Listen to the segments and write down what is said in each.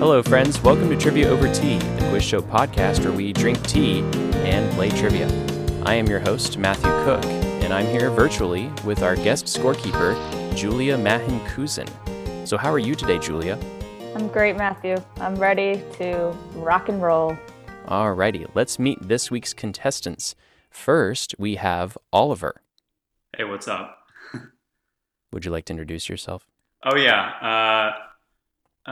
Hello, friends. Welcome to Trivia Over Tea, the quiz show podcast where we drink tea and play trivia. I am your host, Matthew Cook, and I'm here virtually with our guest scorekeeper, Julia Mahinkuzin. So how are you today, Julia? I'm great, Matthew. I'm ready to rock and roll. Alrighty, let's meet this week's contestants. First, we have Oliver. Hey, what's up? Would you like to introduce yourself? Oh, yeah.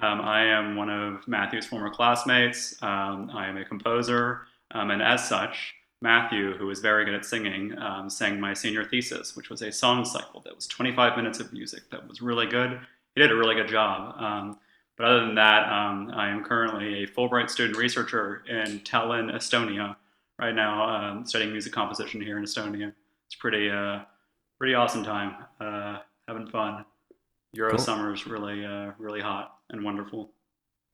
I am one of Matthew's former classmates. I am a composer, and as such, Matthew, who is very good at singing, sang my senior thesis, which was a song cycle that was 25 minutes of music that was really good. He did a really good job. But other than that, I am currently a Fulbright student researcher in Tallinn, Estonia, right now studying music composition here in Estonia. It's pretty awesome time, having fun. Summer is really hot and wonderful.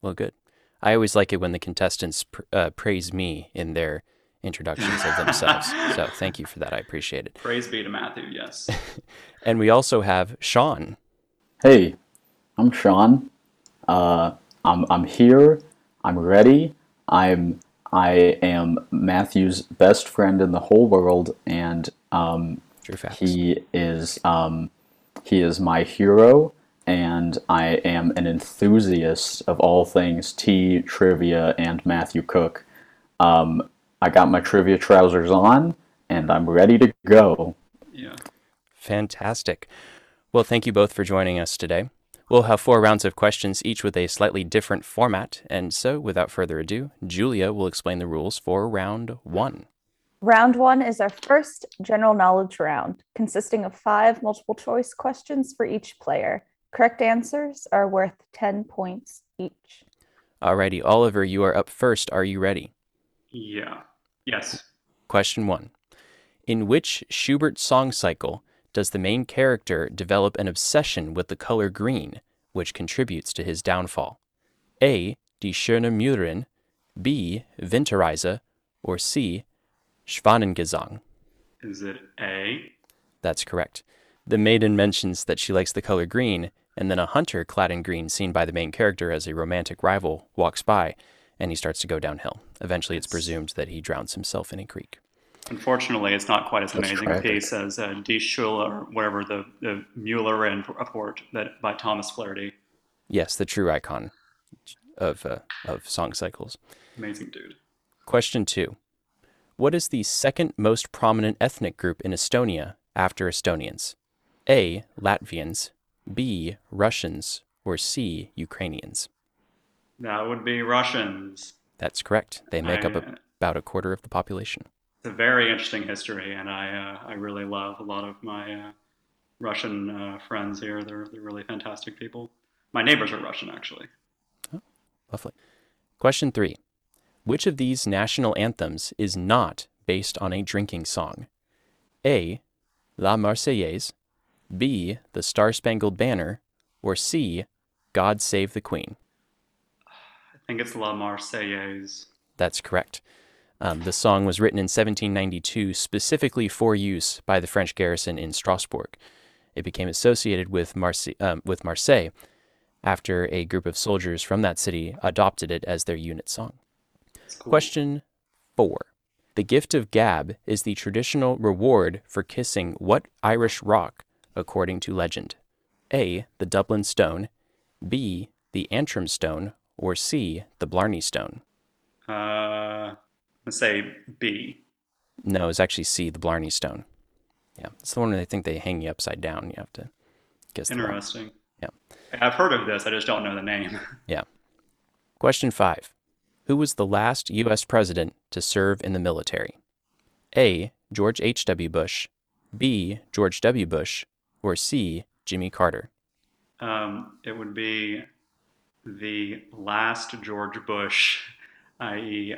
Well, good. I always like it when the contestants praise me in their introductions of themselves. So thank you for that. I appreciate it. Praise be to Matthew, yes. And we also have Sean. Hey, I'm Sean. I'm here. I'm ready. I am Matthew's best friend in the whole world, and true facts. He is my hero, and I am an enthusiast of all things tea, trivia, and Matthew Cook. I got my trivia trousers on, and I'm ready to go. Yeah. Fantastic. Well, thank you both for joining us today. We'll have four rounds of questions, each with a slightly different format. And so, without further ado, Julia will explain the rules for round one. Round one is our first general knowledge round, consisting of 5 multiple choice questions for each player. Correct answers are worth 10 points each. Alrighty, Oliver, you are up first. Are you ready? Yeah. Yes. Question 1. In which Schubert song cycle does the main character develop an obsession with the color green, which contributes to his downfall? A. Die schöne Müllerin, B. Winterreise, or C. Schwanengesang. Is it A? That's correct. The maiden mentions that she likes the color green, and then a hunter clad in green seen by the main character as a romantic rival walks by, and he starts to go downhill. Eventually, it's presumed that he drowns himself in a creek. Unfortunately, it's not quite as amazing a piece as Die Schule, or whatever, the Müllerin report that by Thomas Flaherty. Yes, the true icon of song cycles. Amazing dude. Question 2. What is the second most prominent ethnic group in Estonia after Estonians? A. Latvians, B. Russians, or C. Ukrainians? That would be Russians. That's correct. They make up about a quarter of the population. It's a very interesting history, and I really love a lot of my Russian friends here. They're really fantastic people. My neighbors are Russian, actually. Oh, lovely. Question 3. Which of these national anthems is not based on a drinking song? A. La Marseillaise, B. The Star-Spangled Banner, or C. God Save the Queen? I think it's La Marseillaise. That's correct. The song was written in 1792 specifically for use by the French garrison in Strasbourg. It became associated with Marseille after a group of soldiers from that city adopted it as their unit song. Cool. Question 4. The gift of gab is the traditional reward for kissing what Irish rock, according to legend? A. The Dublin Stone, B. The Antrim Stone, or C. The Blarney Stone? Let's say B. No, it's actually C. The Blarney Stone. Yeah, it's the one that I think they hang you upside down. You have to guess. Interesting. Yeah. I've heard of this. I just don't know the name. Yeah. Question 5. Who was the last U.S. president to serve in the military? A. George H.W. Bush, B. George W. Bush, or C. Jimmy Carter? It would be the last George Bush, i.e.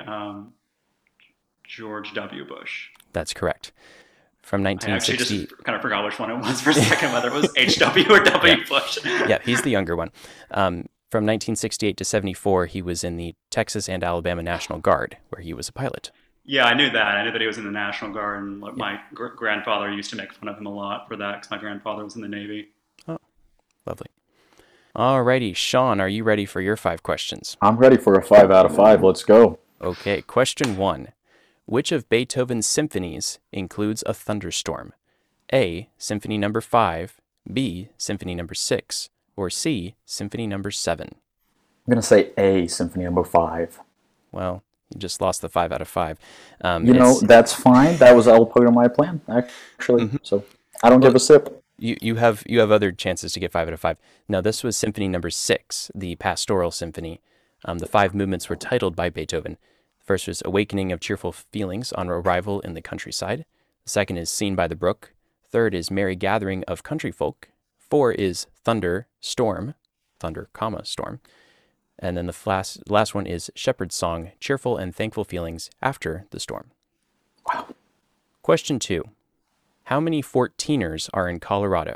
George W. Bush. That's correct. From 1960. I actually just kind of forgot which one it was for a second, whether it was H.W. or W. Bush. Yeah, he's the younger one. From 1968 to 1974, he was in the Texas and Alabama National Guard, where he was a pilot. Yeah, I knew that. I knew that he was in the National Guard, and my grandfather used to make fun of him a lot for that, because my grandfather was in the Navy. Oh, lovely. Alrighty, Sean, are you ready for your 5 questions? I'm ready for a 5 out of 5. Let's go. Okay, question 1. Which of Beethoven's symphonies includes a thunderstorm? A, Symphony No. 5, B, Symphony No. 6, or C, Symphony No. 7? I'm going to say A, Symphony No. 5. Well, you just lost the 5 out of 5. That's fine. That was all part of my plan, actually. Mm-hmm. So I don't give a sip. You have other chances to get 5 out of 5. No, this was Symphony No. 6, the Pastoral Symphony. The 5 movements were titled by Beethoven. The first was Awakening of Cheerful Feelings on Arrival in the Countryside. The second is Scene by the Brook. Third is Merry Gathering of Country Folk. 4 is Thunder, Storm, Thunder, comma, Storm. And then the last one is Shepherd's Song, Cheerful and Thankful Feelings After the Storm. Wow. Question 2. How many 14ers are in Colorado?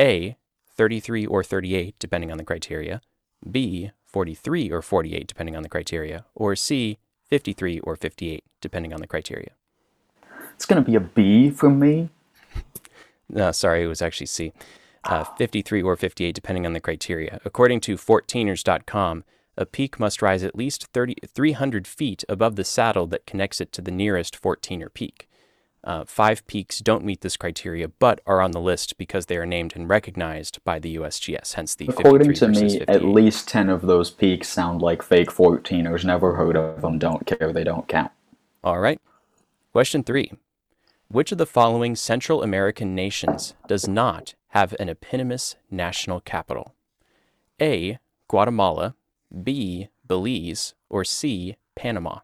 A, 33 or 38, depending on the criteria. B, 43 or 48, depending on the criteria. Or C, 53 or 58, depending on the criteria. It's going to be a B for me. No, sorry, it was actually C. 53 or 58, depending on the criteria. According to 14ers.com, a peak must rise at least 300 feet above the saddle that connects it to the nearest 14er peak. 5 peaks don't meet this criteria, but are on the list because they are named and recognized by the USGS, hence the 53 versus 58. According to me, at least 10 of those peaks sound like fake 14ers. Never heard of them. Don't care. They don't count. All right. Question 3. Which of the following Central American nations does not have an eponymous national capital? A, Guatemala, B, Belize, or C, Panama?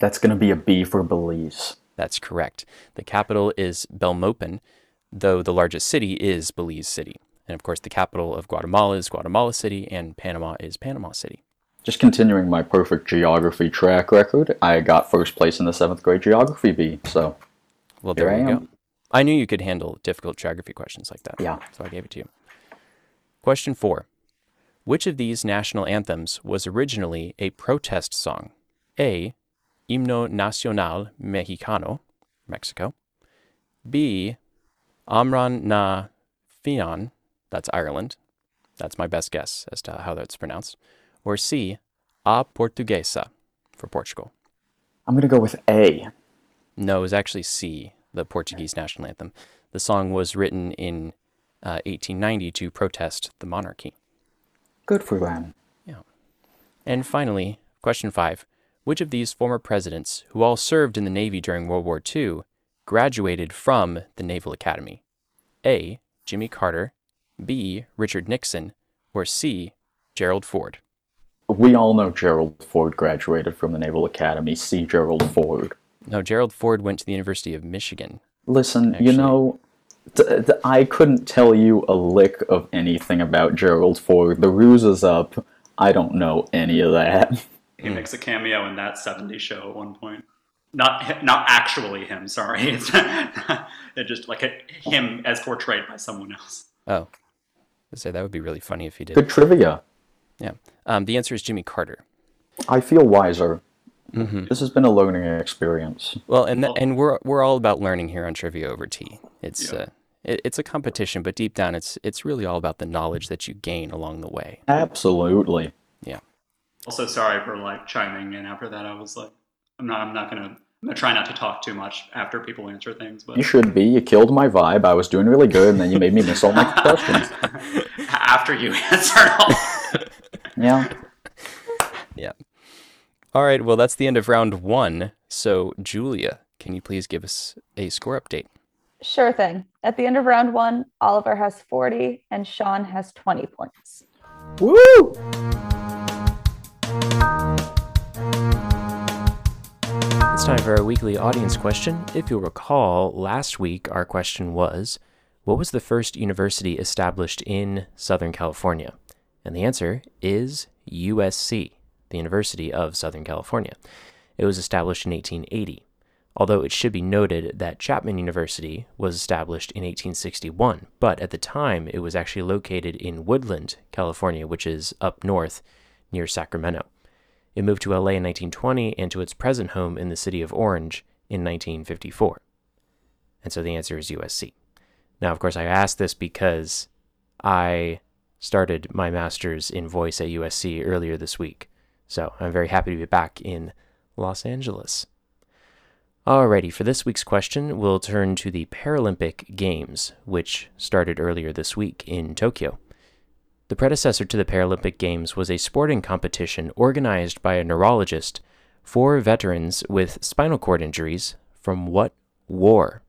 That's going to be a B for Belize. That's correct. The capital is Belmopan, though the largest city is Belize City. And of course, the capital of Guatemala is Guatemala City, and Panama is Panama City. Just continuing my perfect geography track record, I got first place in the 7th grade geography bee, so well, there you go. I knew you could handle difficult geography questions like that. Yeah. So I gave it to you. Question 4. Which of these national anthems was originally a protest song? A, Himno Nacional Mexicano, Mexico. B, Amran na Fiann, that's Ireland. That's my best guess as to how that's pronounced. Or C, A Portuguesa, for Portugal. I'm going to go with A. No, it was actually C, the Portuguese national anthem. The song was written in 1890 to protest the monarchy. Good for them. Yeah. And finally, question 5. Which of these former presidents, who all served in the Navy during World War II, graduated from the Naval Academy? A, Jimmy Carter, B, Richard Nixon, or C, Gerald Ford? We all know Gerald Ford graduated from the Naval Academy. C, Gerald Ford. No, Gerald Ford went to the University of Michigan. Listen, actually. I couldn't tell you a lick of anything about Gerald Ford. The ruse is up. I don't know any of that. He makes a cameo in that 70s show at one point. Not actually him, sorry. It's just like him as portrayed by someone else. Oh. I'd say that would be really funny if he did. Good trivia. Yeah. The answer is Jimmy Carter. I feel wiser. Mm-hmm. This has been a learning experience. Well, and we're all about learning here on Trivia Over Tea. It's a competition, but deep down it's really all about the knowledge that you gain along the way. Absolutely. Yeah. Also, sorry for chiming in after that. I was like, I'm gonna try not to talk too much after people answer things. But you should be. You killed my vibe. I was doing really good, and then you made me miss all my questions. After you answered all. Yeah. Yeah. All right. Well, that's the end of round 1. So, Julia, can you please give us a score update? Sure thing. At the end of round 1, Oliver has 40, and Sean has 20 points. Woo! It's time for our weekly audience question. If you'll recall, last week our question was, what was the first university established in Southern California? And the answer is USC, the University of Southern California. It was established in 1880, although it should be noted that Chapman University was established in 1861, but at the time it was actually located in Woodland, California, which is up north near Sacramento. It moved to LA in 1920 and to its present home in the city of Orange in 1954. And so the answer is USC. Now, of course, I asked this because I started my master's in voice at USC earlier this week, so I'm very happy to be back in Los Angeles. Alrighty, for this week's question, we'll turn to the Paralympic Games, which started earlier this week in Tokyo. The predecessor to the Paralympic Games was a sporting competition organized by a neurologist for veterans with spinal cord injuries from what war?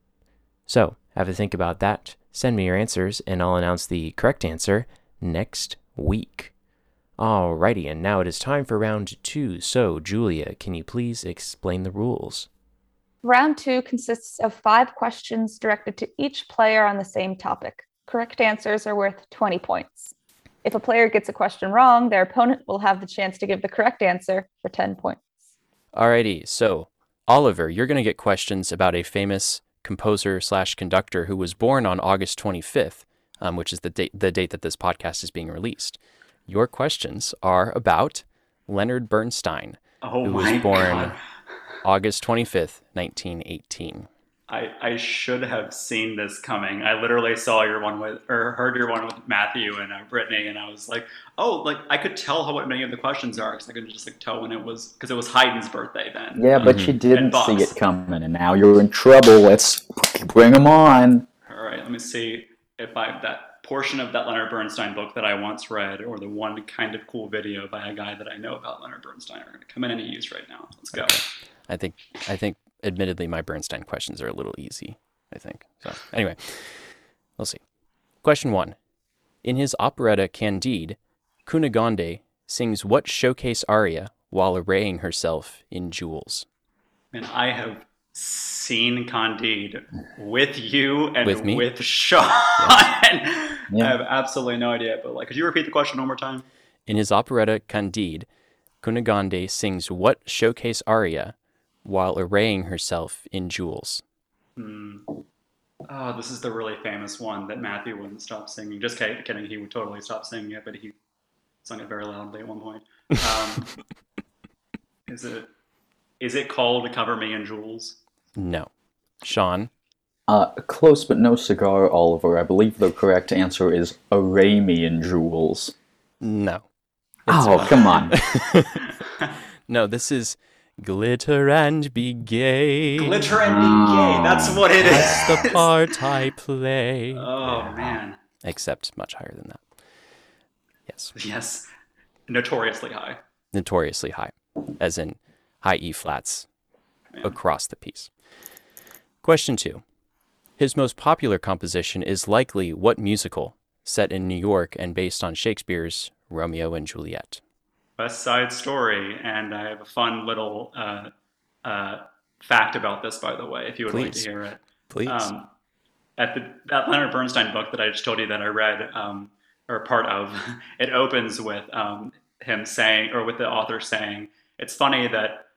So, have a think about that, send me your answers, and I'll announce the correct answer next week. Alrighty, and now it is time for round two, so Julia, can you please explain the rules? Round two consists of 5 questions directed to each player on the same topic. Correct answers are worth 20 points. If a player gets a question wrong, their opponent will have the chance to give the correct answer for 10 points. Alrighty, so Oliver, you're going to get questions about a famous composer / conductor who was born on August 25th, which is the date that this podcast is being released. Your questions are about Leonard Bernstein, who was born... God. August 25th, 1918. I should have seen this coming. I literally saw your one with, or heard your one with Matthew and Brittany, and I was like, oh, like I could tell how what many of the questions are because I could just like tell when it was, because it was Haydn's birthday then. Yeah, but you didn't see it coming, and now you're in trouble. Let's bring them on. All right, let me see if I have that portion of that Leonard Bernstein book that I once read, or the one kind of cool video by a guy that I know about Leonard Bernstein, are going to come in any use right now. Let's go. Okay. I think, admittedly, my Bernstein questions are a little easy, I think. So anyway, we'll see. Question 1. In his operetta Candide, Cunegonde sings what showcase aria while arraying herself in jewels? And I have seen Candide with you and with Sean. Yes. Yeah. I have absolutely no idea, but like, could you repeat the question one more time? In his operetta Candide, Cunegonde sings what showcase aria while arraying herself in jewels? Oh, this is the really famous one that Matthew wouldn't stop singing. Just kidding, he would totally stop singing it, but he sung it very loudly at one point. Is it called Cover Me in Jewels? No. Sean? Close but no cigar, Oliver. I believe the correct answer is Array Me in Jewels. No. It's come on. No, this is... Glitter and be gay. Glitter and be gay. That's what it is. That's the part I play. Oh, man. Except much higher than that. Yes. Yes. Notoriously high. Notoriously high. As in high E flats across the piece. Question 2. His most popular composition is likely what musical, set in New York and based on Shakespeare's Romeo and Juliet? West Side Story, and I have a fun little fact about this, by the way, if you would like to hear it. Please. That Leonard Bernstein book that I just told you that I read, or part of, it opens with him saying, or with the author saying, it's funny that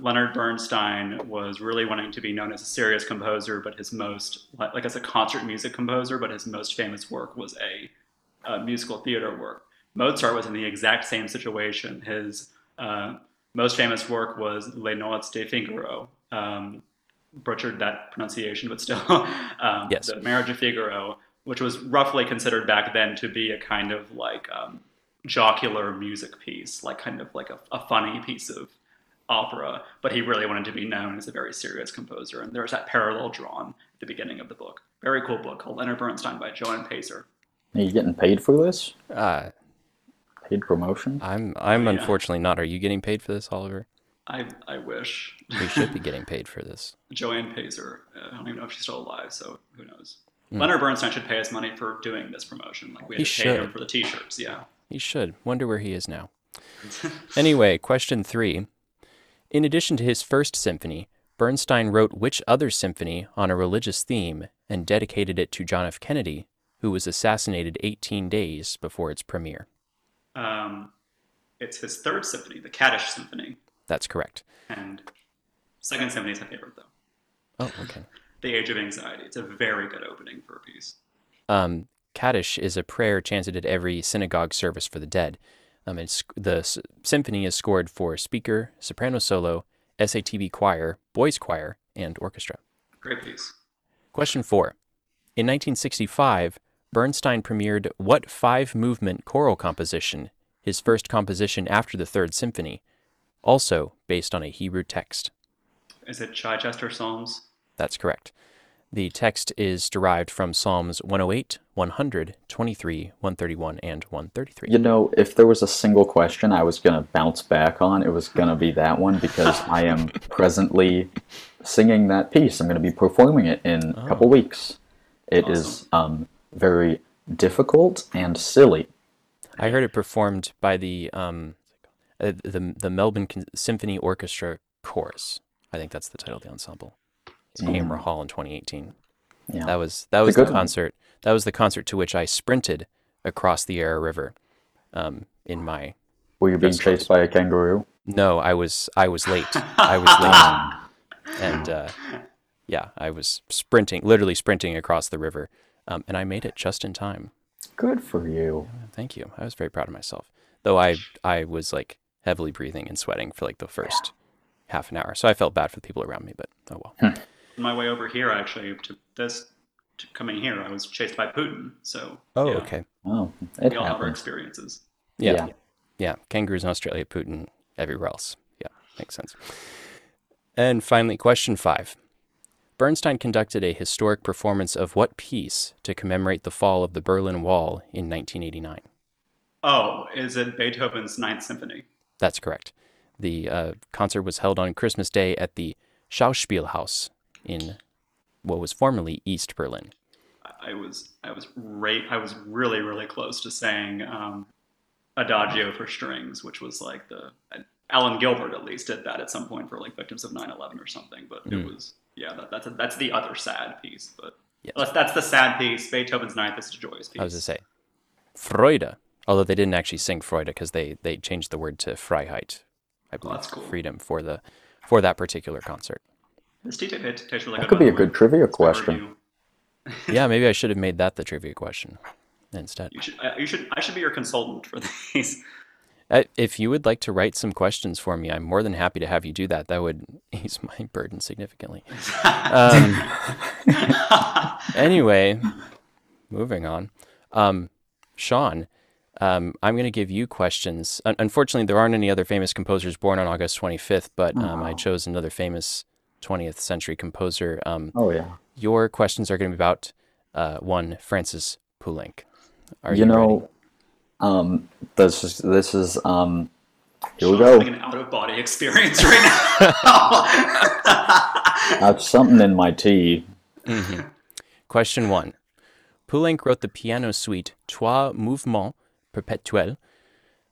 Leonard Bernstein was really wanting to be known as a serious composer, but his most, like as a concert music composer, but his most famous work was a musical theater work. Mozart was in the exact same situation. His most famous work was Les Noces de Figaro. Butchered that pronunciation, but still. Yes. The Marriage of Figaro, which was roughly considered back then to be a kind of like jocular music piece, like kind of like a funny piece of opera. But he really wanted to be known as a very serious composer. And there's that parallel drawn at the beginning of the book. Very cool book called Leonard Bernstein by Joanne Pazer. Are you getting paid for this? Paid promotion? I'm unfortunately not. Are you getting paid for this, Oliver? I wish. We should be getting paid for this. Joanne Pazer. I don't even know if she's still alive, so who knows. Leonard Bernstein should pay us money for doing this promotion. Like we had to pay him for the t-shirts, yeah. He should. Wonder where he is now. Anyway, question 3. In addition to his first symphony, Bernstein wrote which other symphony on a religious theme and dedicated it to John F. Kennedy, who was assassinated 18 days before its premiere? It's his third symphony, the Kaddish Symphony. That's correct. And second symphony is my favorite, though. Oh, okay. The Age of Anxiety. It's a very good opening for a piece. Kaddish is a prayer chanted at every synagogue service for the dead. The symphony is scored for speaker, soprano solo, SATB choir, boys choir, and orchestra. Great piece. Question 4. In 1965, Bernstein premiered What Five-Movement Choral Composition, his first composition after the Third Symphony, also based on a Hebrew text. Is it Chichester Psalms? That's correct. The text is derived from Psalms 108, 100, 23, 131, and 133. You know, if there was a single question I was going to bounce back on, it was going to be that one, because I am presently singing that piece. I'm going to be performing it in a couple weeks. It is very difficult and silly. I heard it performed by the Melbourne Symphony Orchestra Chorus. I think that's the title of the ensemble. It came Hammer Hall in 2018. Yeah. That was the concert. One. That was the concert to which I sprinted across the Yarra River. In my were you being chased by a kangaroo? No, I was late. And I was literally sprinting across the river, and I made it just in time. Good for you. Thank you. I was very proud of myself, though I was like heavily breathing and sweating for like the first half an hour, so I felt bad for the people around me. But oh well. My way over here, actually, to coming here, I was chased by Putin. So okay. Oh, we all have our experiences. Yeah. Kangaroos in Australia, Putin everywhere else. Yeah, makes sense. And finally, question 5. Bernstein conducted a historic performance of what piece to commemorate the fall of the Berlin Wall in 1989? Oh, is it Beethoven's Ninth Symphony? That's correct. The concert was held on Christmas Day at the Schauspielhaus in what was formerly East Berlin. I was really, really close to saying Adagio for Strings, which was like Alan Gilbert at least did that at some point for like Victims of 9/11 or something. But it was, that's the other sad piece. But that's the sad piece. Beethoven's Ninth is the joyous piece. I was going to say Freude, although they didn't actually sing Freude because they changed the word to Freiheit. I believe that's cool. Freedom for that particular concert. That could be a good trivia question. Yeah, maybe I should have made that the trivia question instead. I should be your consultant for these. If you would like to write some questions for me, I'm more than happy to have you do that. That would ease my burden significantly. Anyway, moving on. Sean, I'm going to give you questions. Unfortunately, there aren't any other famous composers born on August 25th, but I chose another famous 20th century composer. Your questions are going to be about one Francis Poulenc. Are you know, ready? This is here we go. Like an out of body experience right now. I have something in my tea. Mm-hmm. Question 1: Poulenc wrote the piano suite Trois Mouvements Perpetuels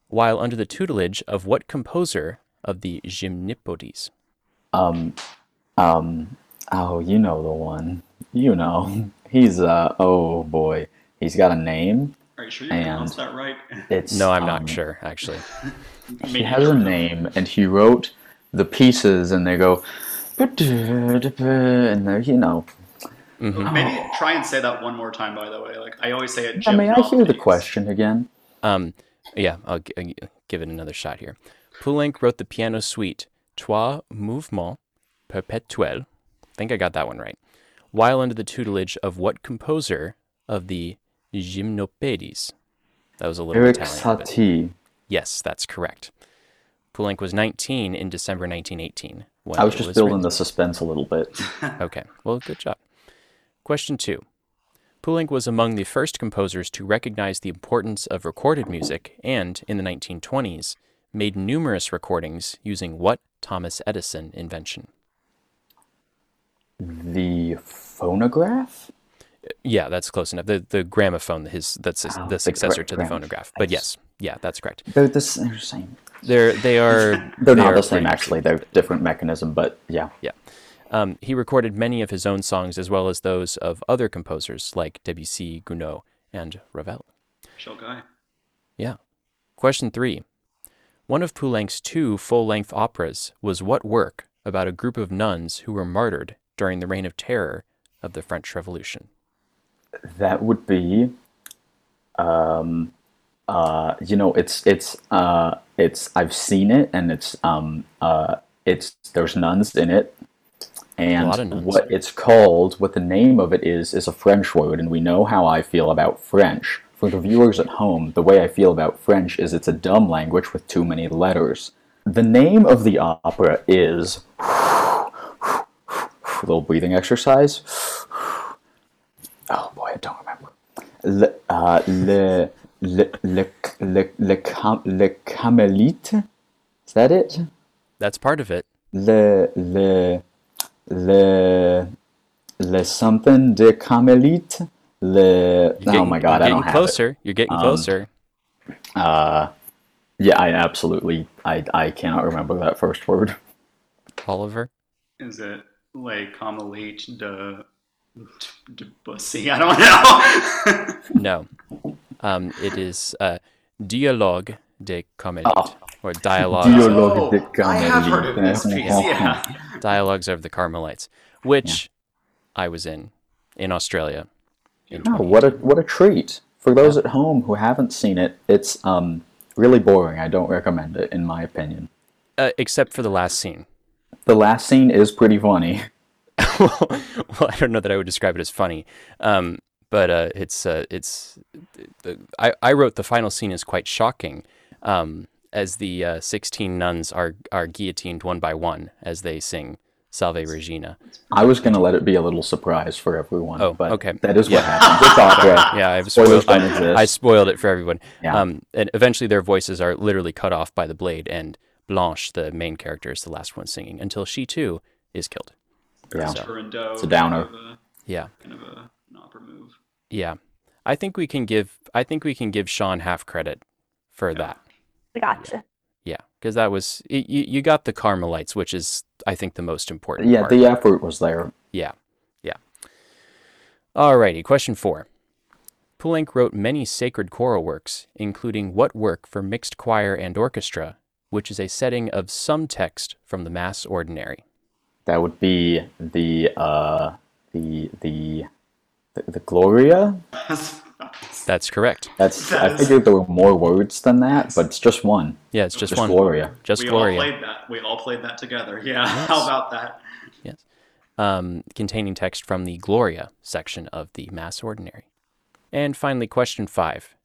while under the tutelage of what composer of the Gymnopodes? You know the one. You know he's oh boy, he's got a name. Are you sure you pronounced that right? No, I'm not sure, actually. He has a name, and he wrote the pieces, and they go, and they're, you know. Mm-hmm. Maybe try and say that one more time, by the way. Like I always say it. May I hear the question again? I'll give it another shot here. Poulenc wrote the piano suite Trois Mouvements Perpetuels. I think I got that one right. While under the tutelage of what composer of the Gymnopodes? That was a little Eric Italian. Satie. Yes, that's correct. Poulenc was 19 in December 1918. I was just building the suspense a little bit. Okay, well, good job. Question 2. Poulenc was among the first composers to recognize the importance of recorded music and, in the 1920s, made numerous recordings using what Thomas Edison invention? The phonograph? Yeah, that's close enough. The gramophone, the successor to the phonograph. But yes, that's correct. They're the same. They're not the same, actually. They're a different mechanism, but yeah. Yeah. He recorded many of his own songs as well as those of other composers like Debussy, Gounod, and Ravel. Chill guy. Yeah. Question 3. One of Poulenc's 2 full-length operas was what work about a group of nuns who were martyred during the Reign of Terror of the French Revolution? That would be, I've seen it, and it's there's nuns in it, And what it's called, what the name of it is a French word, and we know how I feel about French. For the viewers at home, the way I feel about French is it's a dumb language with too many letters. The name of the opera is... a little breathing exercise. Oh boy, I don't remember. Le Carmelite? Is that it? That's part of it. Le something de Carmelite. Oh my God, I don't have closer. It. You're getting closer. Yeah, I cannot remember that first word. Oliver? Is it Le Carmelite de Bussy? I don't know. No. It is Dialogue de Carmelite. Oh. Or Dialogue. Dialogue de Carmelite. I have heard of this piece, yeah. Dialogues of the Carmelites, which I was in Australia. Oh, what a treat. For those at home who haven't seen it, it's really boring. I don't recommend it, in my opinion. Except for the last scene. The last scene is pretty funny. Well, I don't know that I would describe it as funny. But I wrote the final scene is quite shocking, as the 16 nuns are guillotined one by one as they sing Salve Regina. I was going to let it be a little surprise for everyone, but okay. That is what happens. It's opera. Yeah, I spoiled it for everyone. Yeah. And eventually their voices are literally cut off by the blade, and Blanche, the main character, is the last one singing until she too is killed. Yeah. So, it's a downer. Kind of an opera move. Yeah. I think we can give Sean half credit for that. Gotcha. Yeah, because that was... You got the Carmelites, which is, I think, the most important part. The effort was there. Yeah. Alrighty, question 4. Poulenc wrote many sacred choral works, including what work for mixed choir and orchestra, which is a setting of some text from the Mass Ordinary? That would be the Gloria? That's correct. I figured there were more words than that, but it's just one. Yeah, it's just one. Gloria. Gloria. We all played that together. Yeah, yes. How about that? Yes. Containing text from the Gloria section of the Mass Ordinary. And finally, question 5.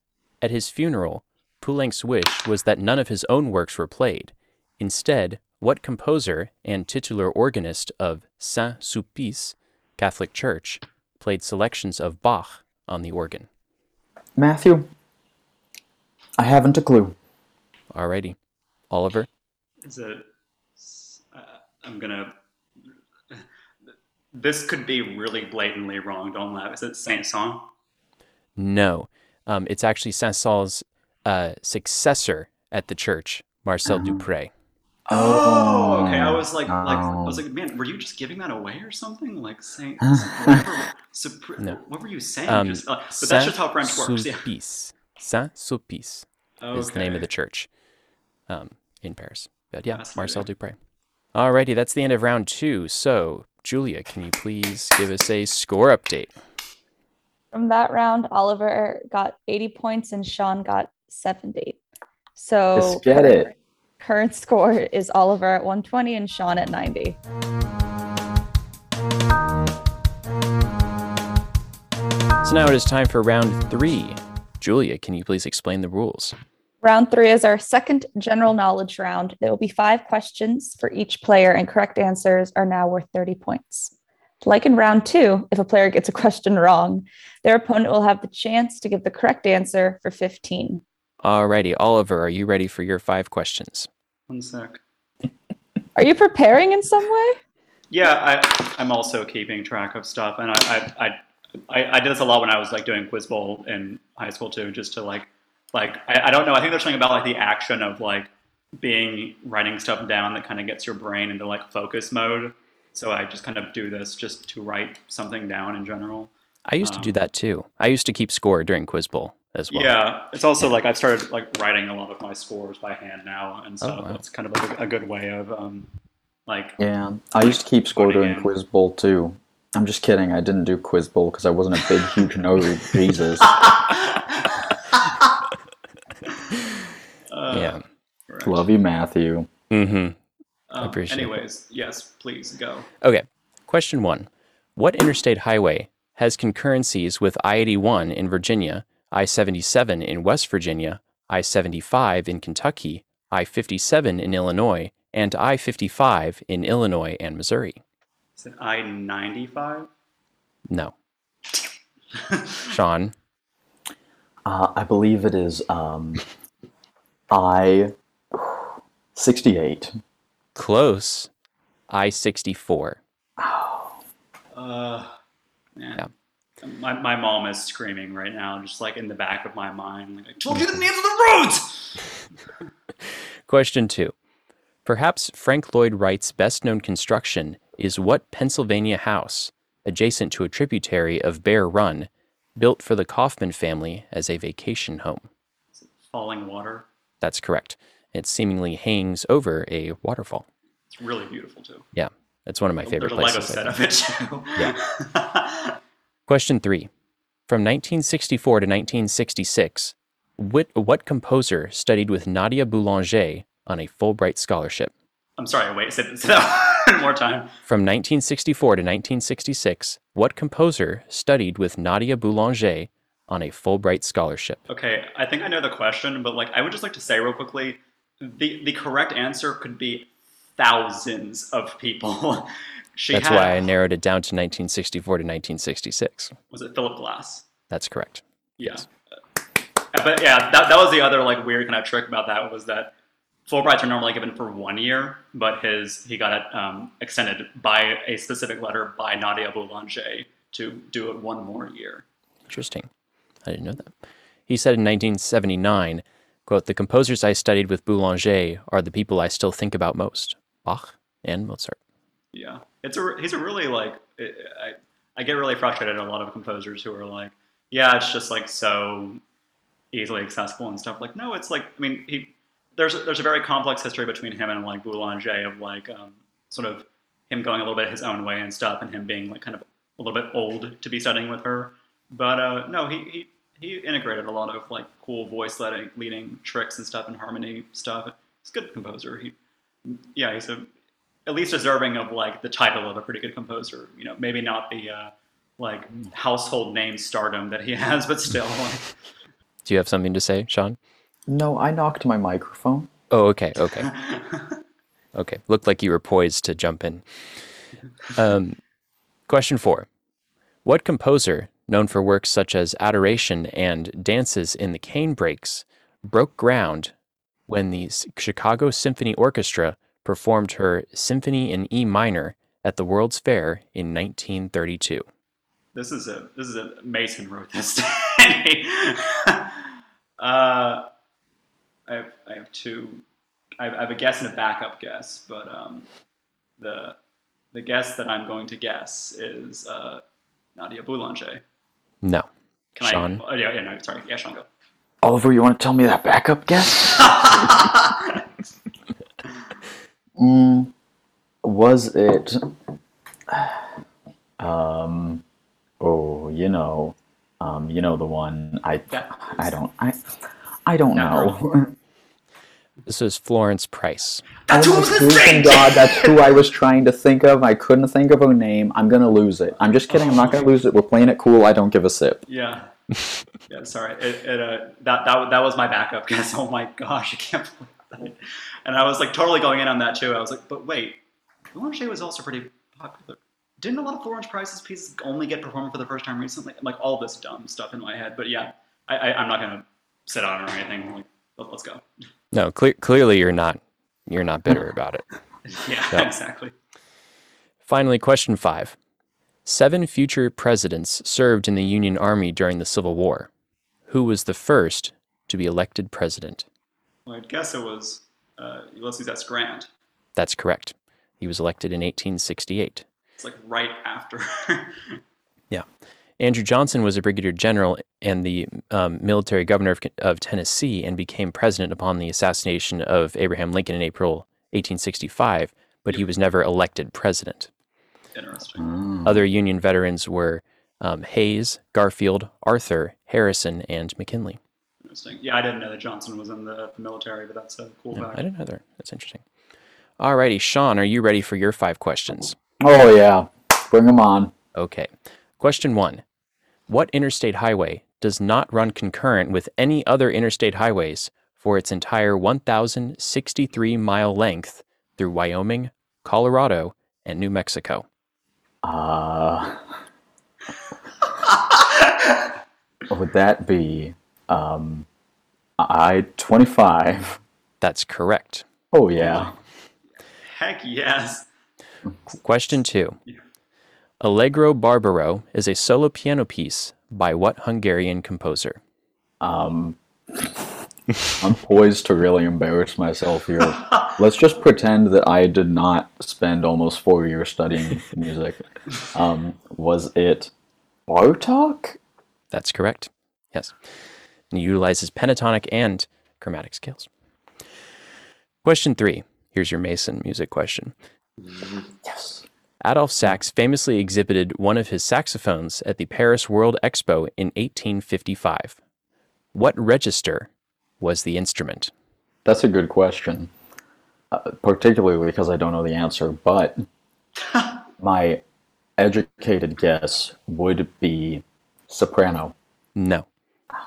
At his funeral, Poulenc's wish was that none of his own works were played. Instead, what composer and titular organist of Saint-Sulpice Catholic Church played selections of Bach on the organ? Matthew, I haven't a clue. Alrighty. Oliver? This could be really blatantly wrong, don't laugh. Is it Saint-Saëns? No. It's actually Saint-Saëns' successor at the church, Marcel Dupré. Oh, okay. I was like, man, were you just giving that away or something? Like saying, what were you saying? But that's just how French works. Sulpice. Yeah. Saint-Sulpice is the name of the church in Paris. But yeah, Marcel Dupré. Alrighty, that's the end of round 2. So, Julia, can you please give us a score update? From that round, Oliver got 80 points and Sean got 70. So let's get it. Current score is Oliver at 120 and Sean at 90. So now it is time for round 3. Julia, can you please explain the rules? Round 3 is our second general knowledge round. There will be 5 questions for each player, and correct answers are now worth 30 points. Like in round 2, if a player gets a question wrong, their opponent will have the chance to give the correct answer for 15. Alrighty, Oliver, are you ready for your 5 questions? One sec. Are you preparing in some way? Yeah, I'm also keeping track of stuff, and I did this a lot when I was doing Quiz Bowl in high school too, just to I don't know. I think there's something about the action of writing stuff down that kind of gets your brain into focus mode. So I just kind of do this just to write something down in general. I used to do that too. I used to keep score during Quiz Bowl as well. Yeah, it's also I've started writing a lot of my scores by hand now, and so it's kind of a good way of Yeah, I used to keep score during Quiz Bowl too. I'm just kidding. I didn't do Quiz Bowl because I wasn't a big, huge nerd. Jesus. Yeah. Correct. Love you, Matthew. Mm-hmm. Anyways, yes, please go. Okay. Question 1. What interstate highway has concurrencies with I-81 in Virginia, I-77 in West Virginia, I-75 in Kentucky, I-57 in Illinois, and I-55 in Illinois and Missouri? Is it I-95? No. Sean? I believe it is I-68. Close. I-64. Oh. Yeah. My mom is screaming right now, just like in the back of my mind. Like, I told you the names of the roads! Question 2. Perhaps Frank Lloyd Wright's best-known construction is what Pennsylvania house, adjacent to a tributary of Bear Run, built for the Kaufman family as a vacation home? Is it Falling Water? That's correct. It seemingly hangs over a waterfall. It's really beautiful, too. Yeah, it's one of my favorite places. There's a Lego set of it, too. Yeah. Question 3. From 1964 to 1966, what composer studied with Nadia Boulanger on a Fulbright scholarship? I'm sorry, wait, say that one more time. From 1964 to 1966, what composer studied with Nadia Boulanger on a Fulbright scholarship? Okay, I think I know the question, but I would just like to say real quickly, the correct answer could be thousands of people. That's why I narrowed it down to 1964 to 1966. Was it Philip Glass? That's correct. Yeah. Yes. But yeah, that was the other weird kind of trick about that, was that Fulbrights are normally given for 1 year, but he got it extended by a specific letter by Nadia Boulanger to do it one more year. Interesting. I didn't know that. He said in 1979, quote, "The composers I studied with Boulanger are the people I still think about most, Bach and Mozart." Yeah. He's a really, I get really frustrated at a lot of composers who are yeah, it's just, so easily accessible and stuff. No, it's I mean, there's a very complex history between him and, Boulanger of, sort of him going a little bit his own way and stuff, and him being, kind of a little bit old to be studying with her. But, no, he integrated a lot of, cool voice leading tricks and stuff and harmony stuff. He's a good composer. He's at least deserving of the title of a pretty good composer, maybe not the household name stardom that he has, but still. Do you have something to say, Sean? No, I knocked my microphone. Oh, okay. Okay, looked like you were poised to jump in. Question 4. What composer, known for works such as Adoration and Dances in the Canebrakes, broke ground when the Chicago Symphony Orchestra performed her Symphony in E minor at the World's Fair in 1932. This is a Mason wrote this day. I have two. I have a guess and a backup guess, but the guess that I'm going to guess is Nadia Boulanger. No. Can Sean? No, sorry. Yeah, Sean, go. Oliver, you want to tell me that backup guess? Was it, the one I don't know. This is Florence Price. That's who I was trying to think of. I couldn't think of a name. I'm going to lose it. I'm just kidding. I'm not going to lose it. We're playing it cool. I don't give a sip. Yeah. Yeah, sorry. That was my backup guess. Oh my gosh, I can't believe it. And I was totally going in on that too. I was but wait, Boulanger was also pretty popular. Didn't a lot of Florence Price's pieces only get performed for the first time recently? All this dumb stuff in my head. But yeah, I'm not gonna sit on it or anything. Let's go. No, clearly you're not bitter about it. Yeah, so, exactly. Finally, question 5: 7 future presidents served in the Union Army during the Civil War. Who was the first to be elected president? Well, I'd guess it was Ulysses S. Grant. That's correct. He was elected in 1868. It's right after. Yeah. Andrew Johnson was a brigadier general and the military governor of Tennessee, and became president upon the assassination of Abraham Lincoln in April 1865, but he was never elected president. Interesting. Other Union veterans were Hayes, Garfield, Arthur, Harrison, and McKinley. Yeah, I didn't know that Johnson was in the military, but that's a cool fact. I didn't either. That's interesting. All righty, Sean, are you ready for your 5 questions? Oh, yeah. Bring them on. Okay. Question one. What interstate highway does not run concurrent with any other interstate highways for its entire 1,063-mile length through Wyoming, Colorado, and New Mexico? Would that be I-25? That's correct. Oh, yeah. Heck yes. Question two. Allegro Barbaro is a solo piano piece by what Hungarian composer? I'm poised to really embarrass myself here. Let's just pretend that I did not spend almost 4 years studying music. Was it Bartók? That's correct. Yes. And he utilizes pentatonic and chromatic scales. Question three. Here's your Mason music question. Yes. Adolphe Sax famously exhibited one of his saxophones at the Paris World Expo in 1855. What register was the instrument? That's a good question, particularly because I don't know the answer, but my educated guess would be soprano. No.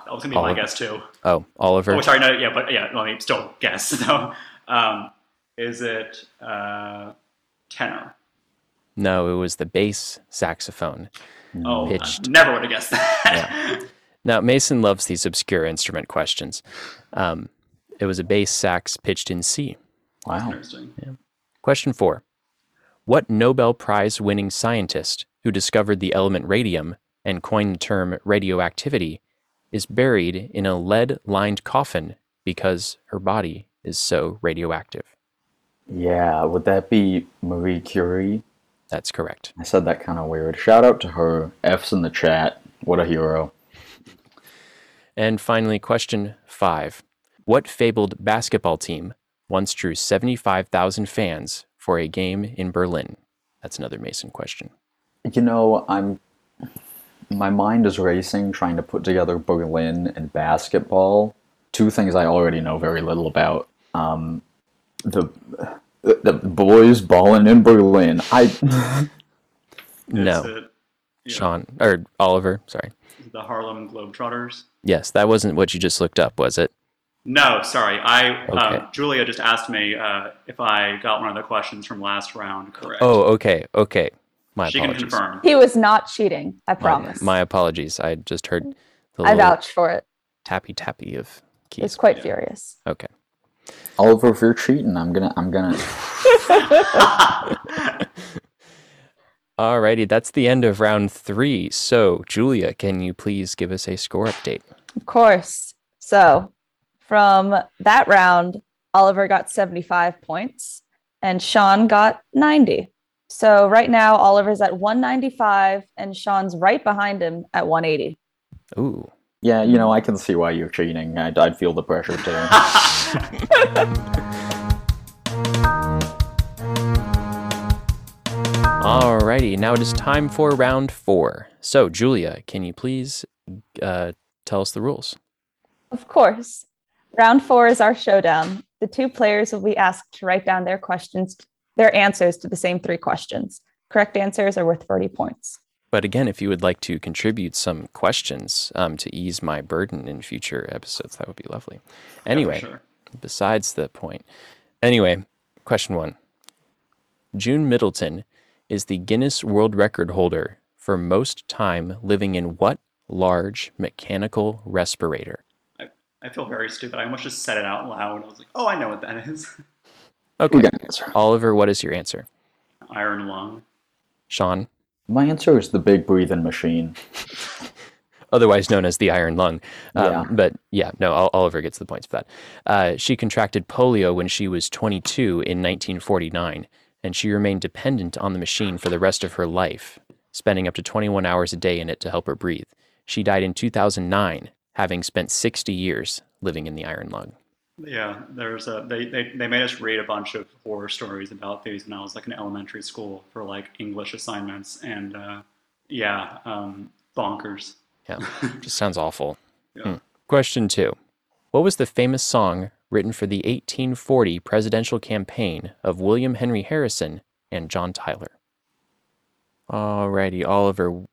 That was going to be Oliver. My guess, too. Oh, Oliver. Oh, sorry, no, yeah, but yeah, let me still guess. So, is it tenor? No, it was the bass saxophone. Oh, pitched. Never would have guessed that. Yeah. Now, Mason loves these obscure instrument questions. It was a bass sax pitched in C. Wow. Interesting. Yeah. Question four. What Nobel Prize-winning scientist who discovered the element radium and coined the term radioactivity is buried in a lead-lined coffin because her body is so radioactive? Yeah, would that be Marie Curie? That's correct. I said that kind of weird. Shout out to her. F's in the chat. What a hero. And finally, question five. What fabled basketball team once drew 75,000 fans for a game in Berlin? That's another Mason question. You know, my mind is racing trying to put together Berlin and basketball. Two things I already know very little about. The boys balling in Berlin. No. Yeah. Sean, or Oliver, sorry. The Harlem Globetrotters? Yes, that wasn't what you just looked up, was it? No, sorry. Julia just asked me if I got one of the questions from last round correct. Oh, okay. My apologies. She can confirm. He was not cheating, I promise. My apologies. I just heard the little vouch for it. Tappy of keys. It's quite furious. Okay. Oliver, if you're cheating, I'm gonna. Alrighty, that's the end of round three. So, Julia, can you please give us a score update? Of course. So, from that round, Oliver got 75 points, and Sean got 90. So, right now, Oliver's at 195, and Sean's right behind him at 180. Ooh. Yeah, you know, I can see why you're cheating. I'd feel the pressure, too. Alrighty, now it is time for round four. So, Julia, can you please tell us the rules? Of course. Round four is our showdown. The two players will be asked to write down their answers to the same three questions. Correct answers are worth 30 points. But again, if you would like to contribute some questions to ease my burden in future episodes, that would be lovely. Anyway, yeah, sure. Besides the point. Anyway, question one. June Middleton is the Guinness World Record holder for most time living in what large mechanical respirator? I feel very stupid. I almost just said it out loud. I was like, oh, I know what that is. Okay. We got an answer. Oliver, what is your answer? Iron lung. Sean? My answer is the big breathing machine. Otherwise known as the iron lung. Yeah. But yeah, no, Oliver gets the points for that. She contracted polio when she was 22 in 1949, and she remained dependent on the machine for the rest of her life, spending up to 21 hours a day in it to help her breathe. She died in 2009, having spent 60 years living in the iron lung. Yeah, there's they made us read a bunch of horror stories about these when I was like in elementary school for like English assignments and bonkers. Yeah, just sounds awful. Yeah. Question two. What was the famous song written for the 1840 presidential campaign of William Henry Harrison and John Tyler? Alrighty, Oliver,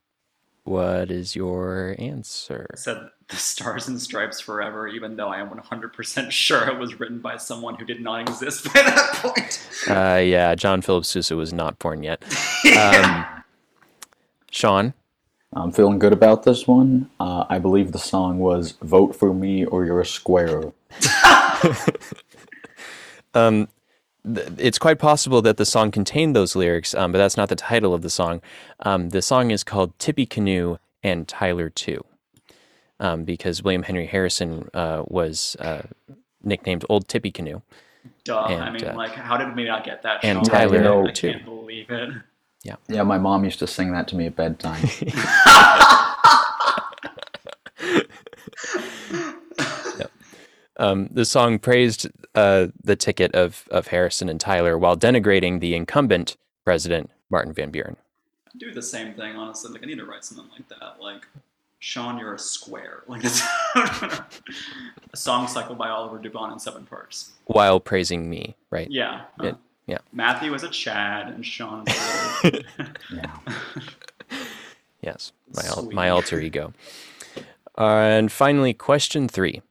what is your answer? I said The Stars and Stripes Forever, even though I am 100% sure it was written by someone who did not exist by that point. Yeah, John Philip Sousa was not born yet. Sean? I'm feeling good about this one. I believe the song was Vote for Me or You're a Square. It's quite possible that the song contained those lyrics, but that's not the title of the song. The song is called Tippecanoe and Tyler Too, because William Henry Harrison was nicknamed Old Tippecanoe. Duh, and, I mean, how did we not get that? And Sean? Tyler Too. I can't believe it. Yeah, my mom used to sing that to me at bedtime. Yep. The song praised the ticket of Harrison and Tyler while denigrating the incumbent president, Martin Van Buren. I do the same thing, honestly. I need to write something like that. Sean, you're a square. A song cycle by Oliver Dubon in 7 parts. While praising me, right? Yeah. Yeah. Matthew is a Chad and Sean is a... Yeah. Yes, my alter ego. And finally, question 3.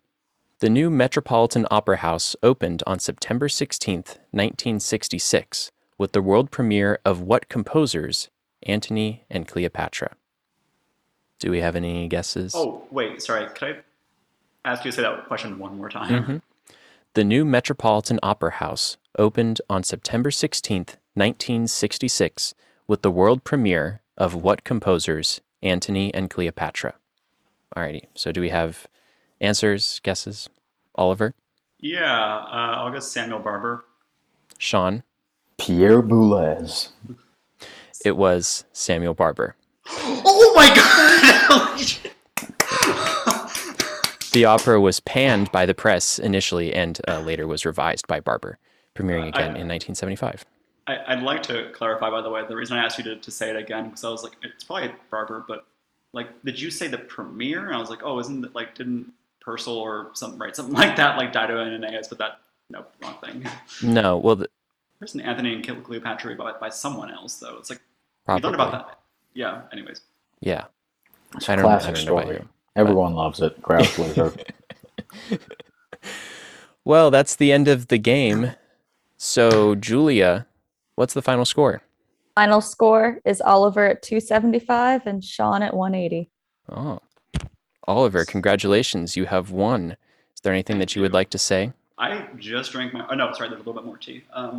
The new Metropolitan Opera House opened on September 16th, 1966, with the world premiere of what composers, Antony and Cleopatra? Do we have any guesses? Oh, wait, sorry. Could I ask you to say that question one more time? Mm-hmm. The new Metropolitan Opera House opened on September 16th, 1966, with the world premiere of what composers, Antony and Cleopatra? Alrighty, so do we have answers, guesses? Oliver? Yeah, I'll guess Samuel Barber. Sean? Pierre Boulez. It was Samuel Barber. Oh my God! The opera was panned by the press initially and later was revised by Barber, premiering again in 1975. I'd like to clarify, by the way, the reason I asked you to say it again, because I was like, it's probably Barber, but did you say the premiere? And I was like, oh, isn't it didn't Purcell or something, right? Something like that, Dido and Aeneas, but wrong thing. No, well, there's an Antony and Cleopatra by someone else, though. It's probably. You thought about that. Yeah, anyways. Yeah. It's a classic story. Everyone loves it. Grouse lizard. Well, that's the end of the game. So, Julia, what's the final score? Final score is Oliver at 275 and Sean at 180. Oh. Oliver, congratulations. You have won. Is there anything that you would like to say? I just drank my... Oh, no, sorry. There's a little bit more tea. Okay.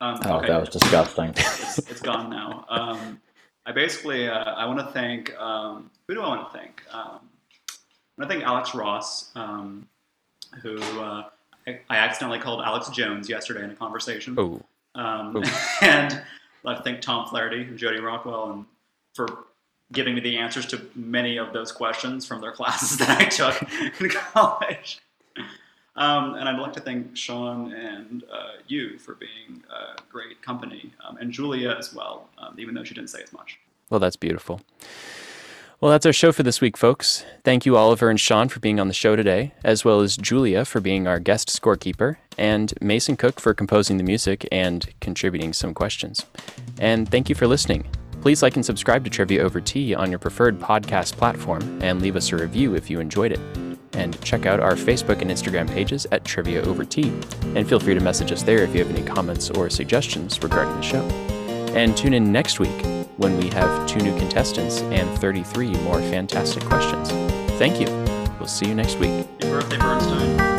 That was disgusting. It's gone now. I want to thank, who do I want to thank? I thank Alex Ross, who I accidentally called Alex Jones yesterday in a conversation. Oh. And I thank Tom Flaherty and Jody Rockwell for giving me the answers to many of those questions from their classes that I took in college. And I'd like to thank Sean and you for being great company, and Julia as well, even though she didn't say as much. Well, that's beautiful. Well, that's our show for this week, folks. Thank you, Oliver and Sean, for being on the show today, as well as Julia for being our guest scorekeeper, and Mason Cook for composing the music and contributing some questions. And thank you for listening. Please like and subscribe to Trivia Over Tea on your preferred podcast platform, and leave us a review if you enjoyed it. And check out our Facebook and Instagram pages at Trivia Over Tea. And feel free to message us there if you have any comments or suggestions regarding the show. And tune in next week when we have 2 new contestants and 33 more fantastic questions. Thank you. We'll see you next week. Happy birthday, Bernstein.